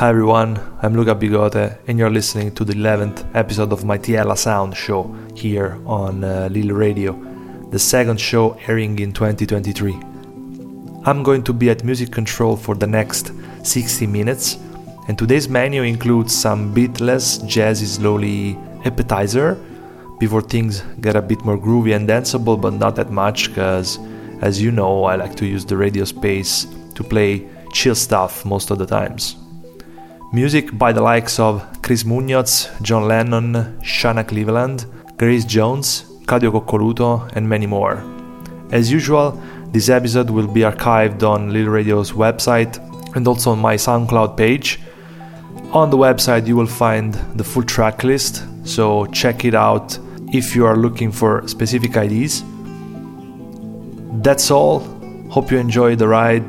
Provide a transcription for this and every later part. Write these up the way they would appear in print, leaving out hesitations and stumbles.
Hi everyone, I'm Luca Bigote and you're listening to the 11th episode of my Tiella Sound show here on Lil Radio, the second show airing in 2023. I'm going to be at Music Control for the next 60 minutes and today's menu includes some beatless, jazzy, slowly appetizer before things get a bit more groovy and danceable, but not that much because, as you know, I like to use the radio space to play chill stuff most of the times. Music by the likes of Chris Munoz, John Lennon, Shana Cleveland, Grace Jones, Cadio Coccoluto and many more. As usual, this episode will be archived on Lil Radio's website and also on my SoundCloud page. On the website you will find the full track list, so check it out if you are looking for specific IDs. That's all, hope you enjoy the ride,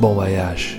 bon voyage!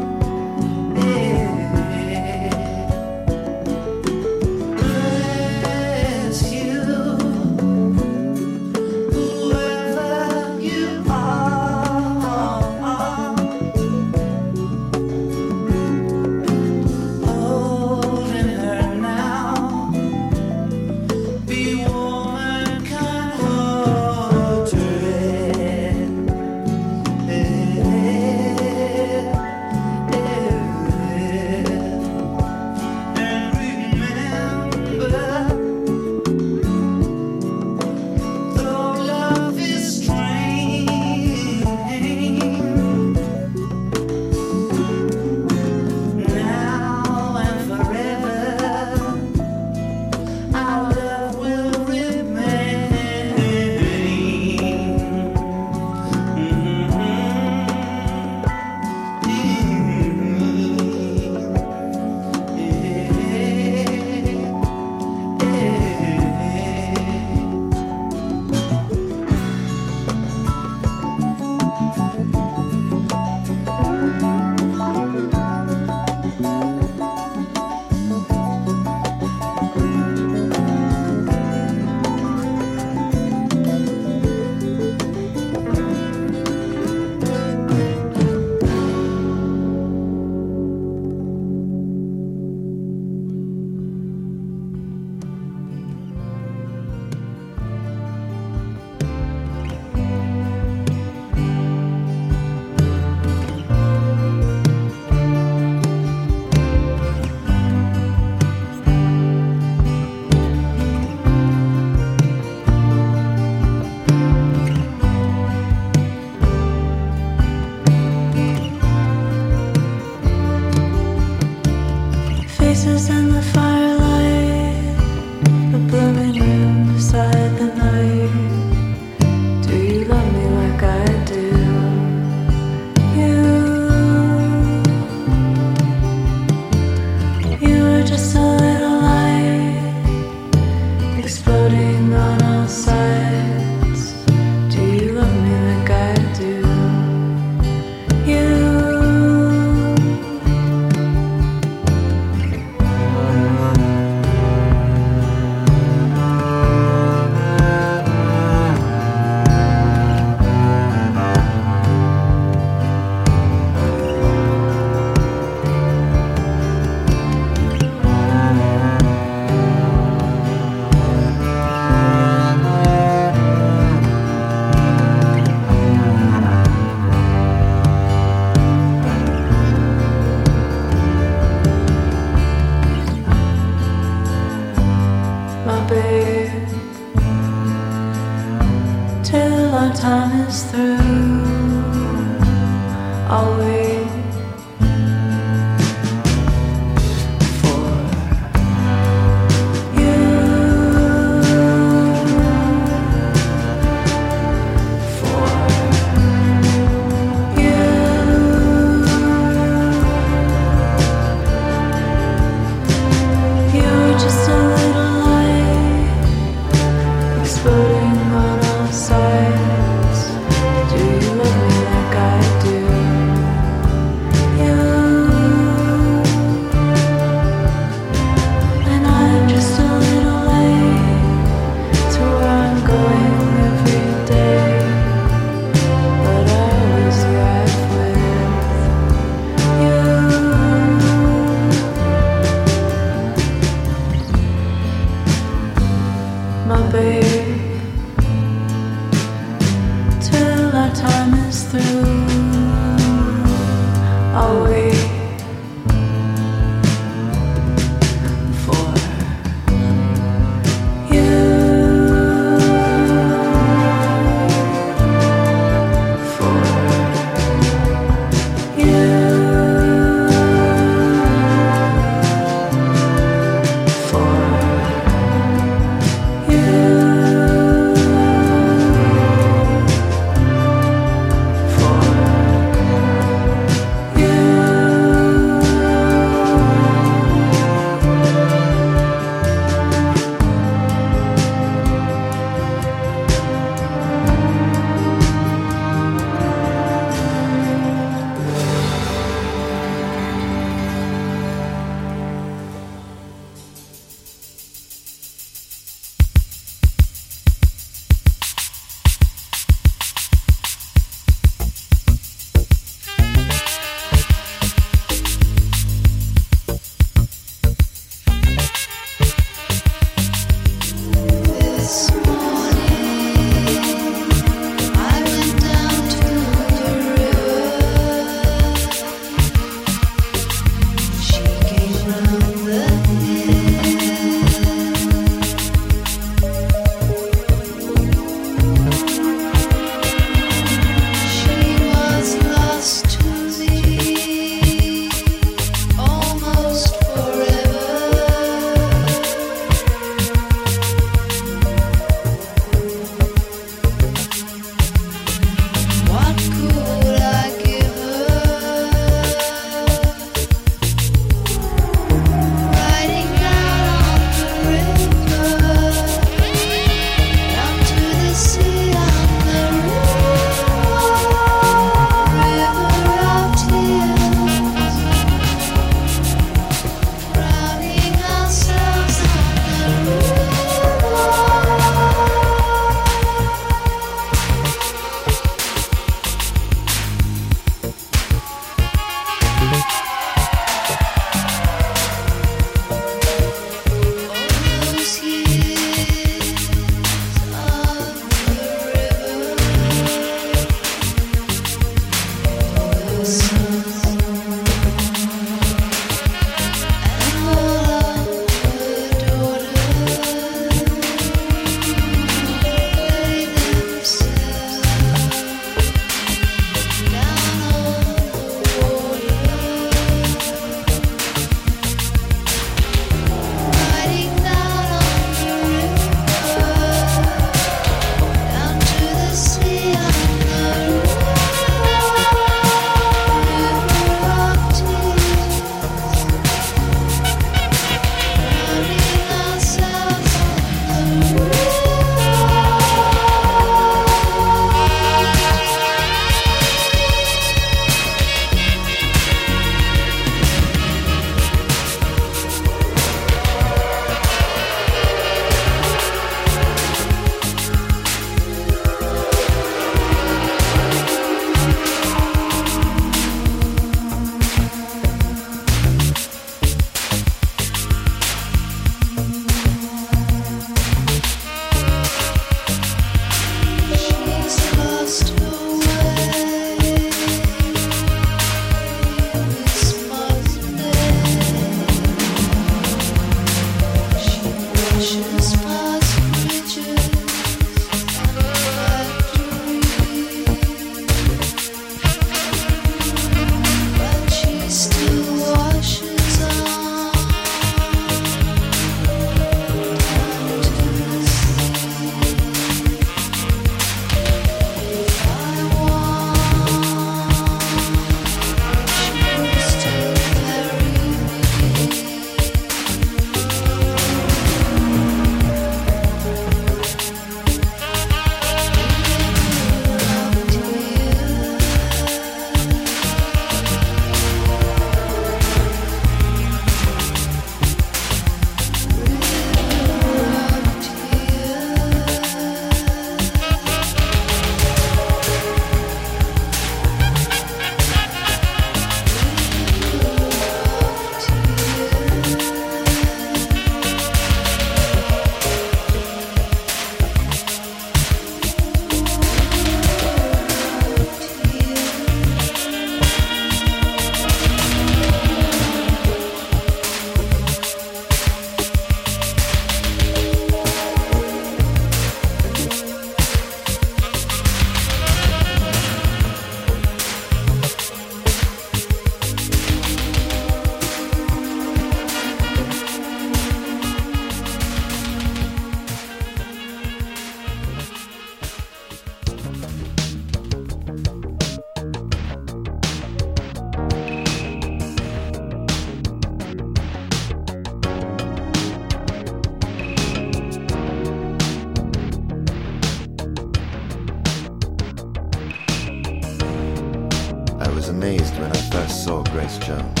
was amazed when I first saw Grace Jones.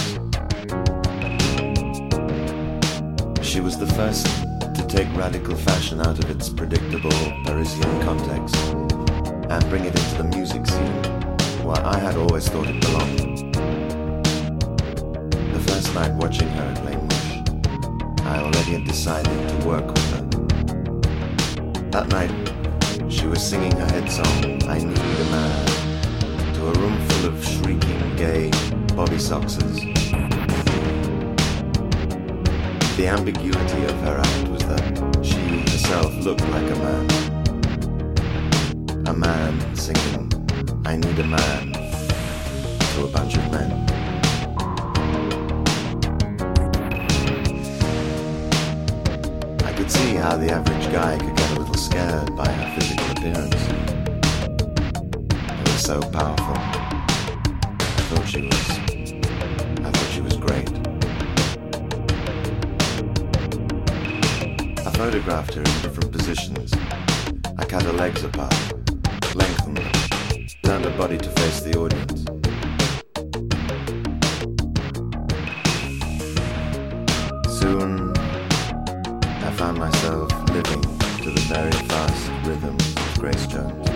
She was the first to take radical fashion out of its predictable Parisian context and bring it into the music scene, where I had always thought it belonged. The first night watching her at Les Mouches, I already had decided to work with her. That night, she was singing her hit song, I Need a Man, to a room full of shrieking, gay bobby soxes. The ambiguity of her act was that she herself looked like a man. A man singing, I Need a Man, to a bunch of men. I could see how the average guy could get a little scared by her physical appearance. It was so powerful. I thought she was great. I photographed her in different positions. I cut her legs apart, lengthened them, turned her body to face the audience. I found myself living to the very fast rhythm of Grace Jones.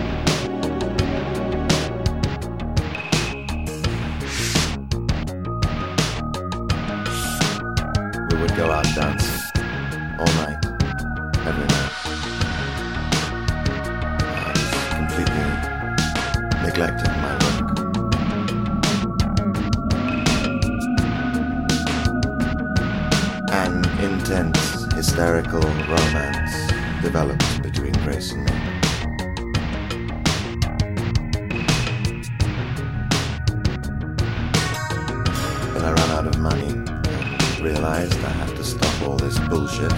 We would go out dancing all night, every night. I was completely neglecting my work. An intense hysterical romance developed between Grace and me. But I ran out of money and realized I had to stop all this bullshit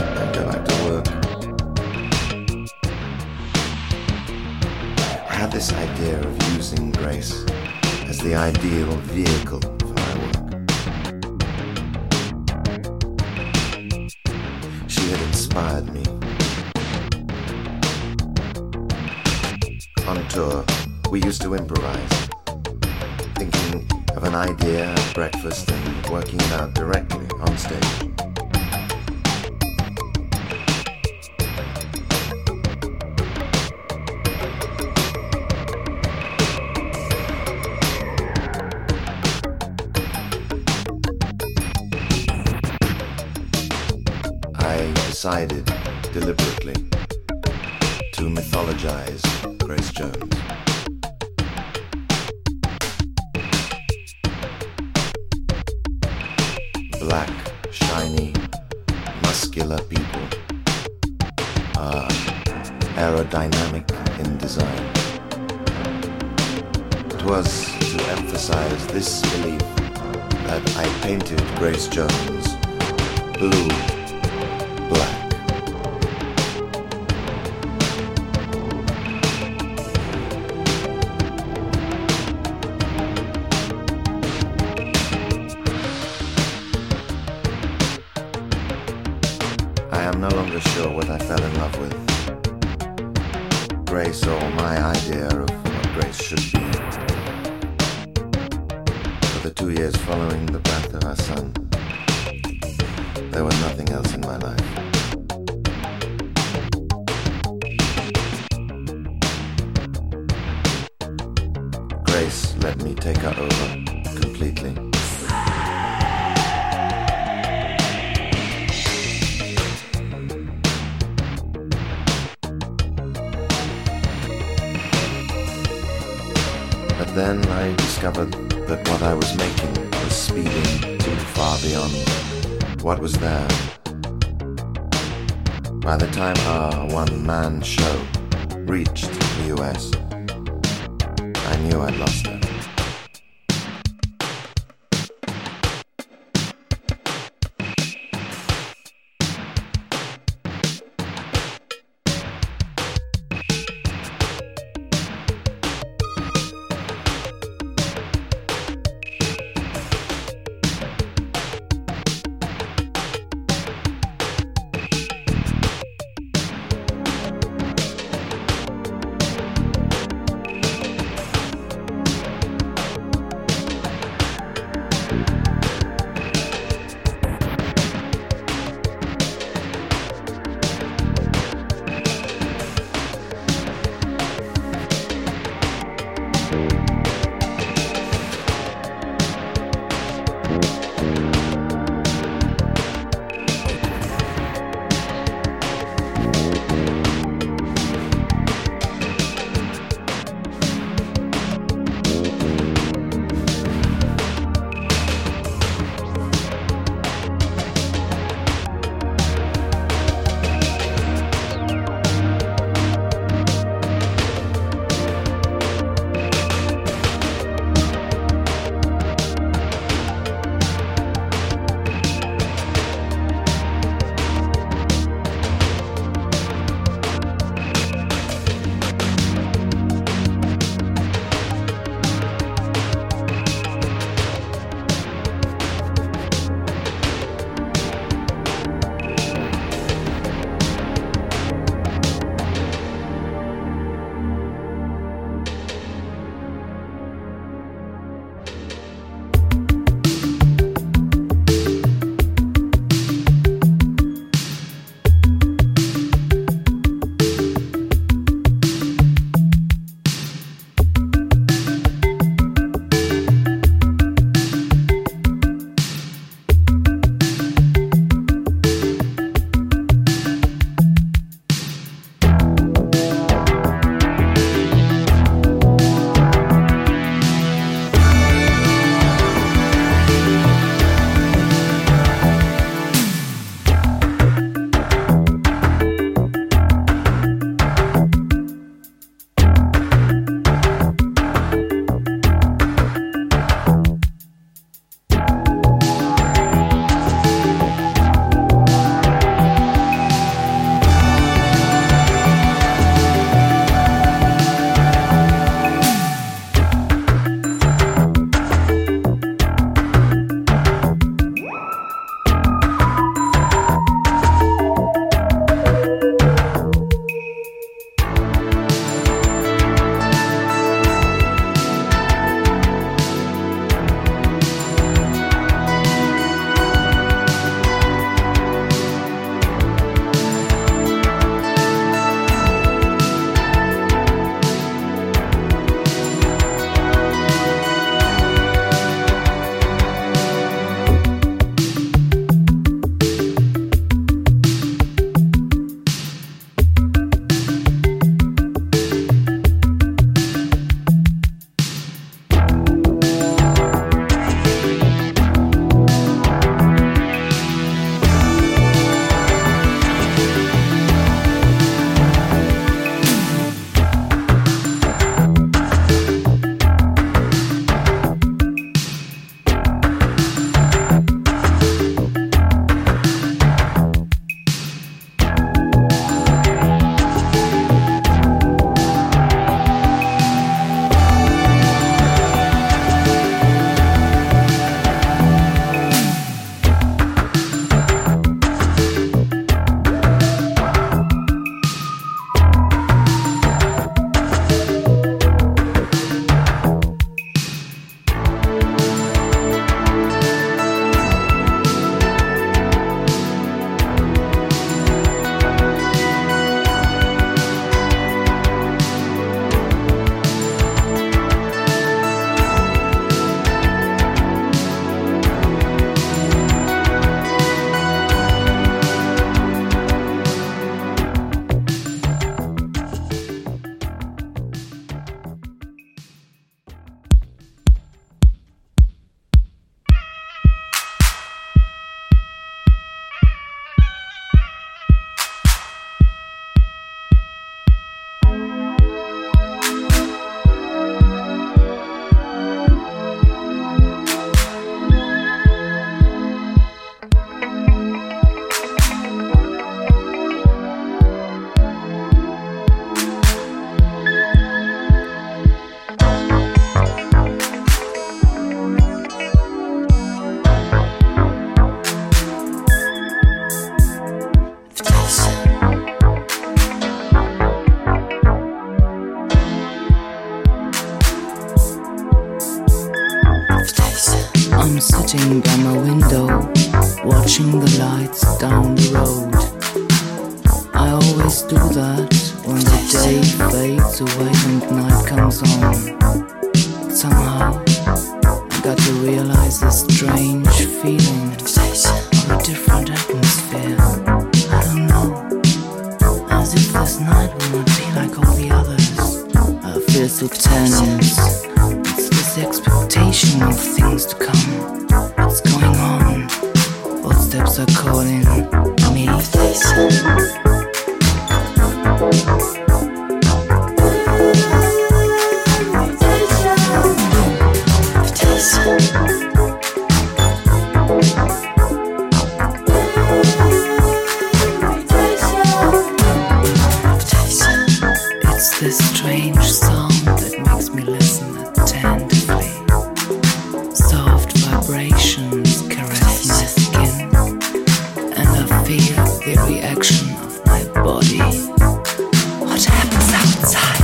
and go back to work. I had this idea of using Grace as the ideal vehicle for my work. Inspired me. On tour, we used to improvise, thinking of an idea at breakfast and working it out directly on stage. Decided deliberately to mythologize Grace Jones. Black, shiny, muscular people are aerodynamic in design. It was to emphasize this belief that I painted Grace Jones blue, black. I am no longer sure what I fell in love with. Grace or my idea of what Grace should be. For the 2 years following the birth of our son, there was nothing else in my life. Grace let me take her over completely. But then I discovered that what I was making was speeding too far beyond what was there. By the time our one-man show reached the US, I knew I'd lost her. watching the lights down the road. I always do that when the day fades away and night comes on. Somehow, I got to realize a strange feeling of a different atmosphere. I don't know, as if this night will not be like all the others. I feel so tense. It's this expectation of things to come. What's going on? Footsteps are calling me. It's this strange sound that makes me listen attentively. Soft vibrations caress my skin, and I feel the reaction of my body. What happens outside?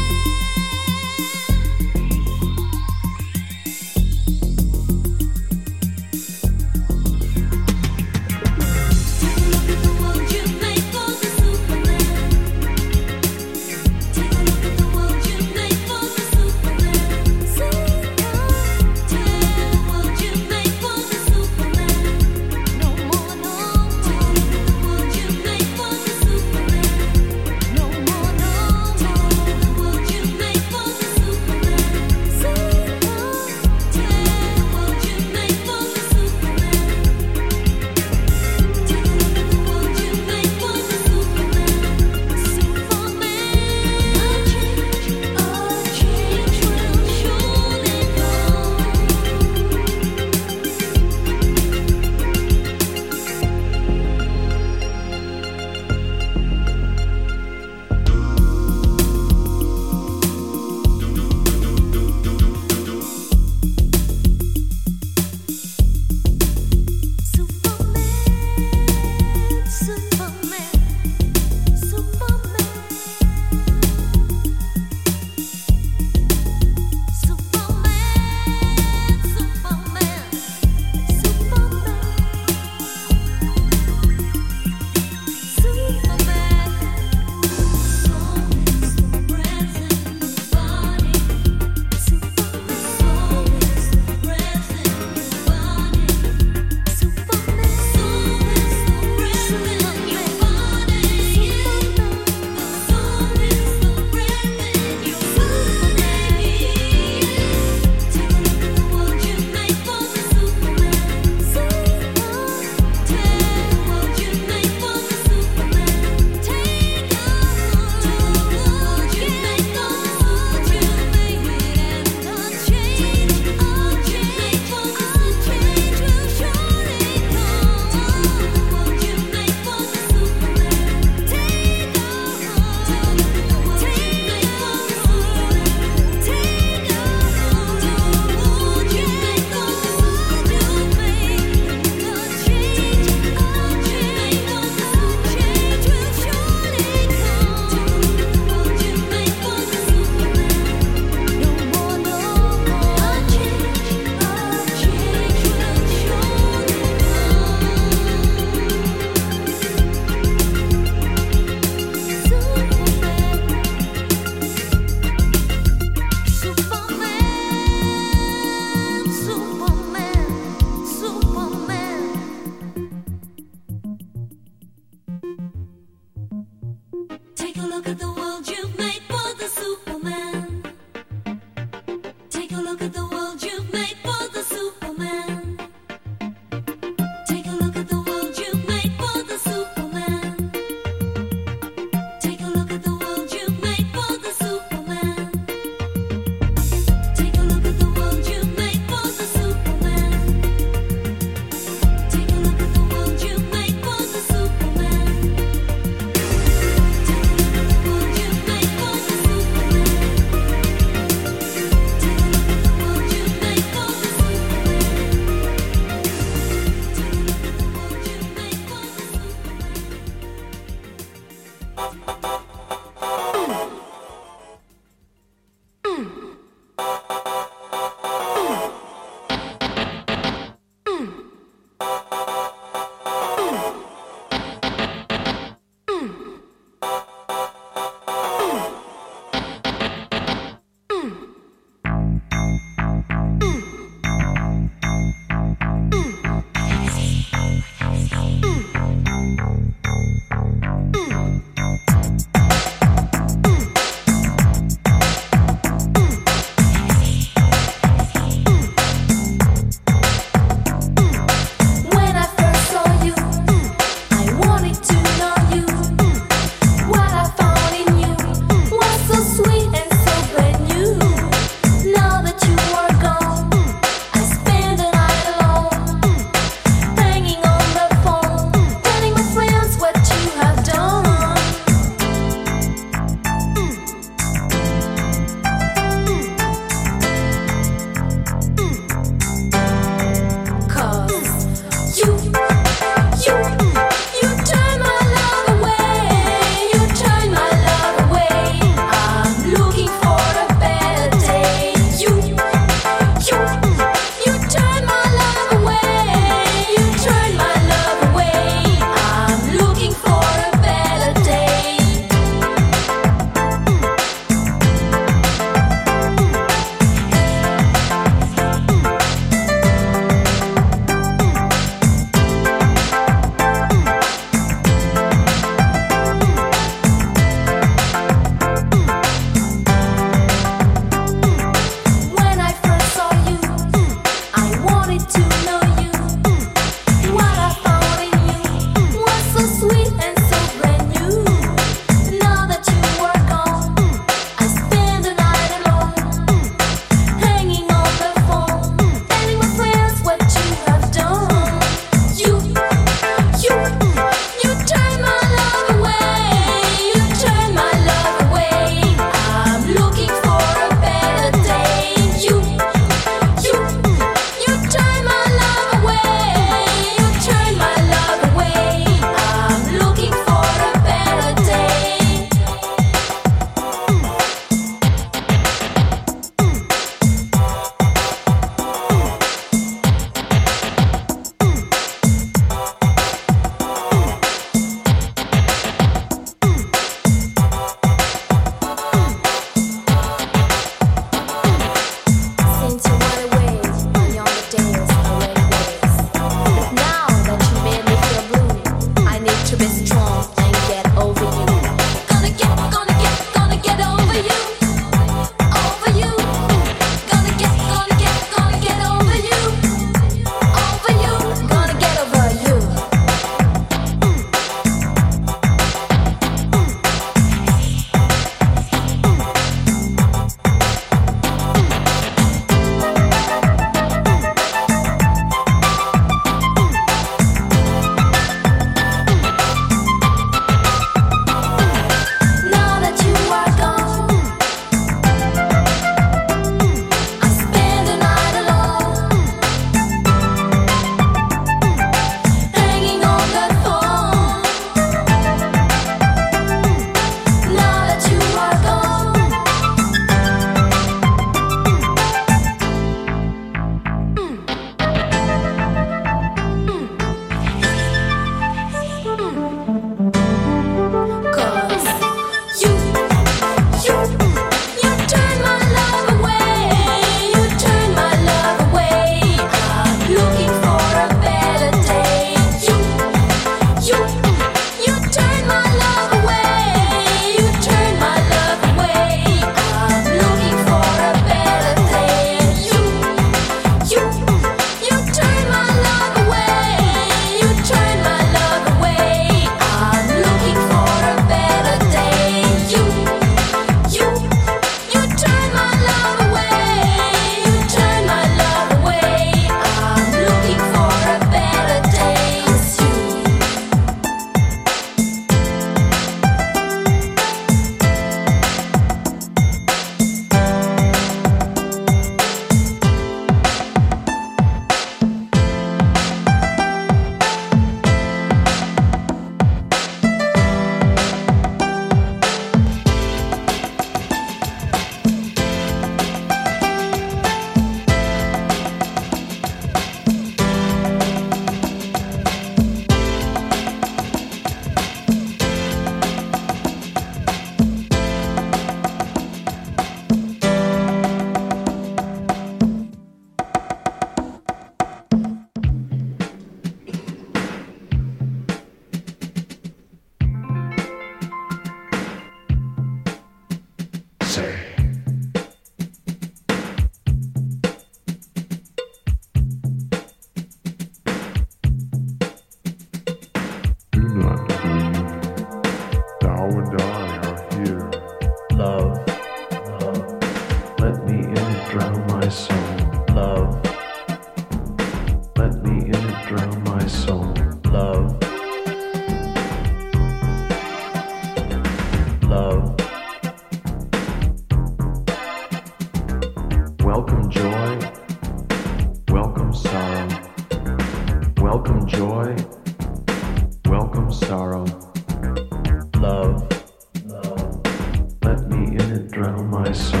out of my soul,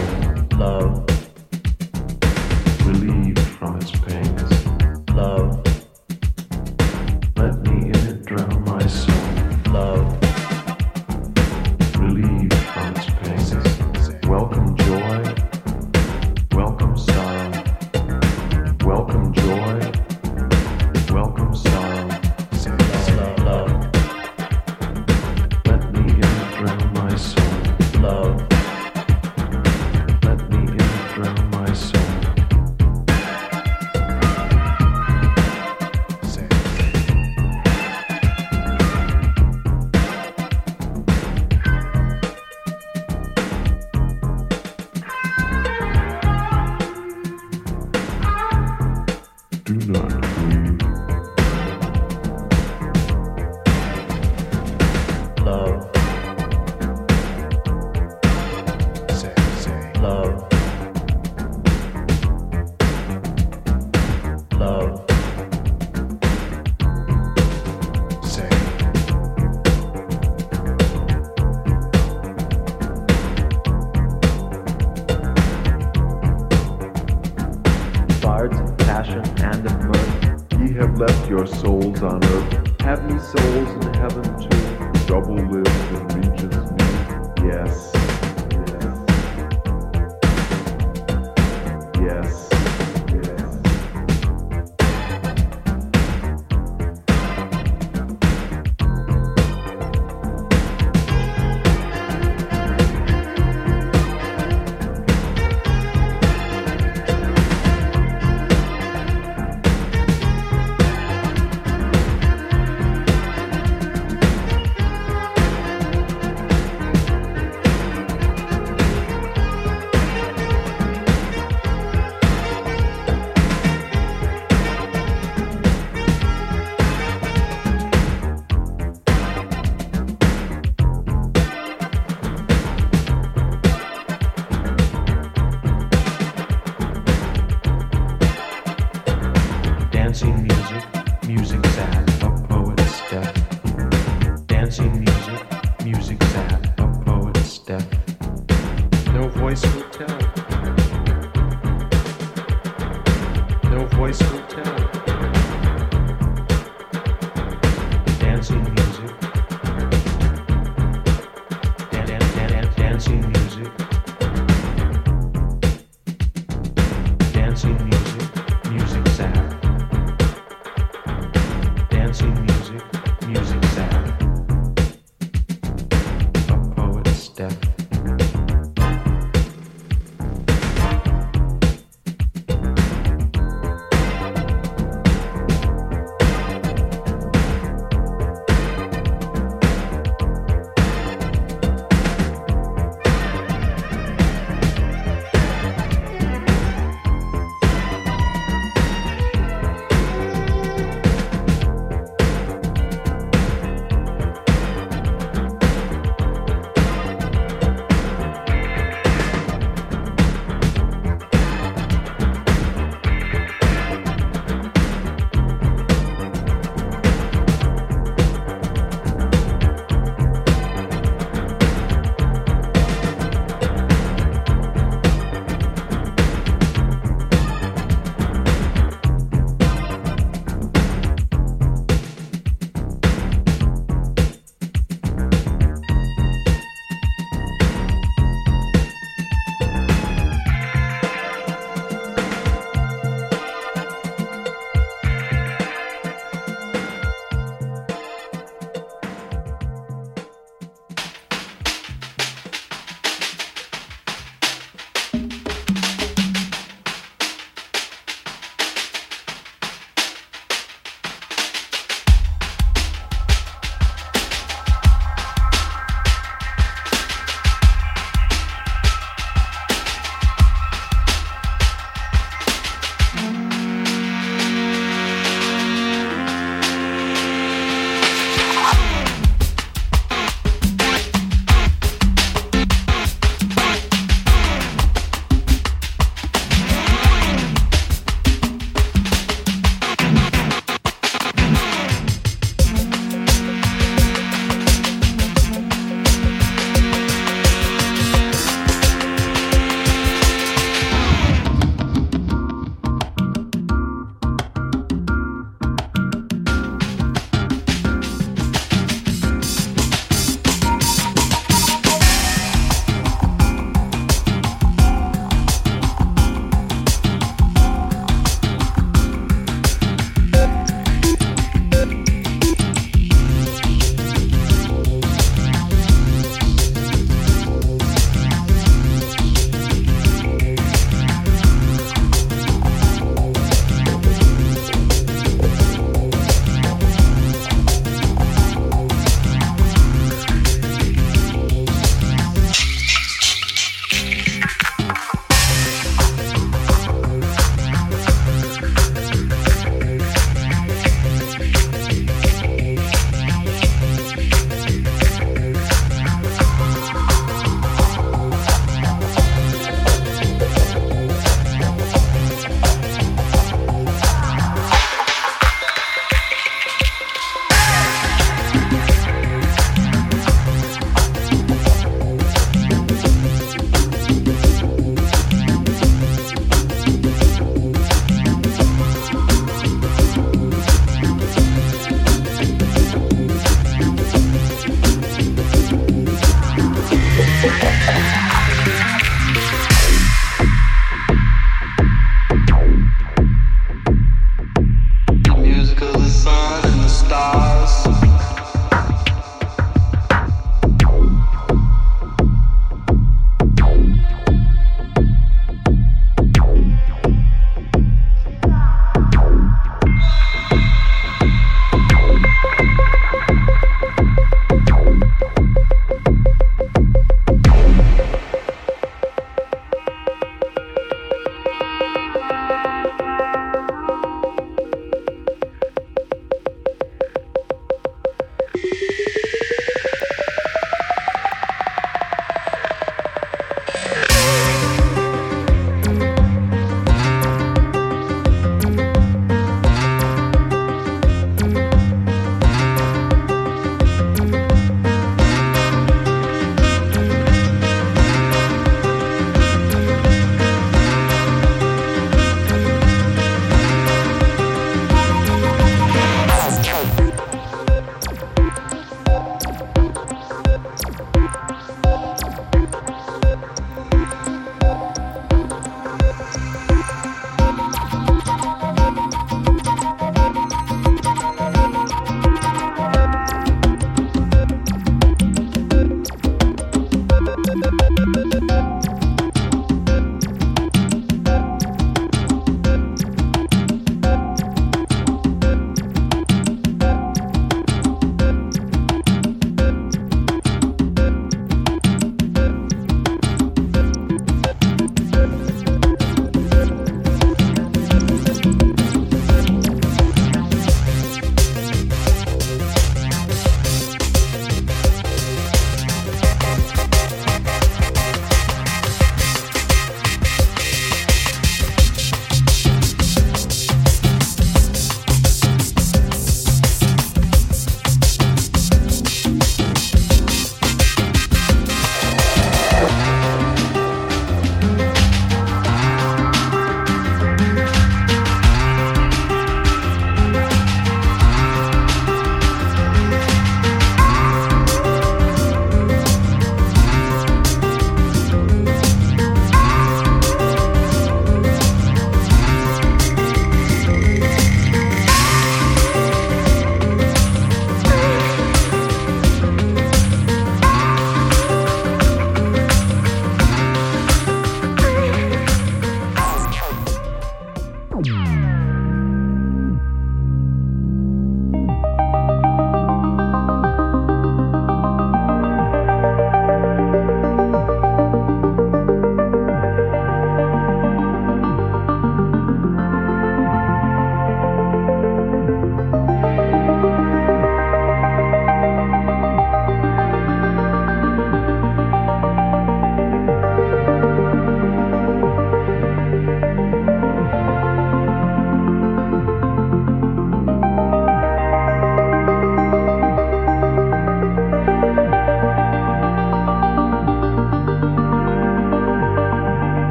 love, relieved from its pangs, love, let me in it drown my soul, love, relieved from its pangs, welcome joy, welcome sorrow, welcome joy, welcome sorrow, love, love, let me in it drown my soul, love.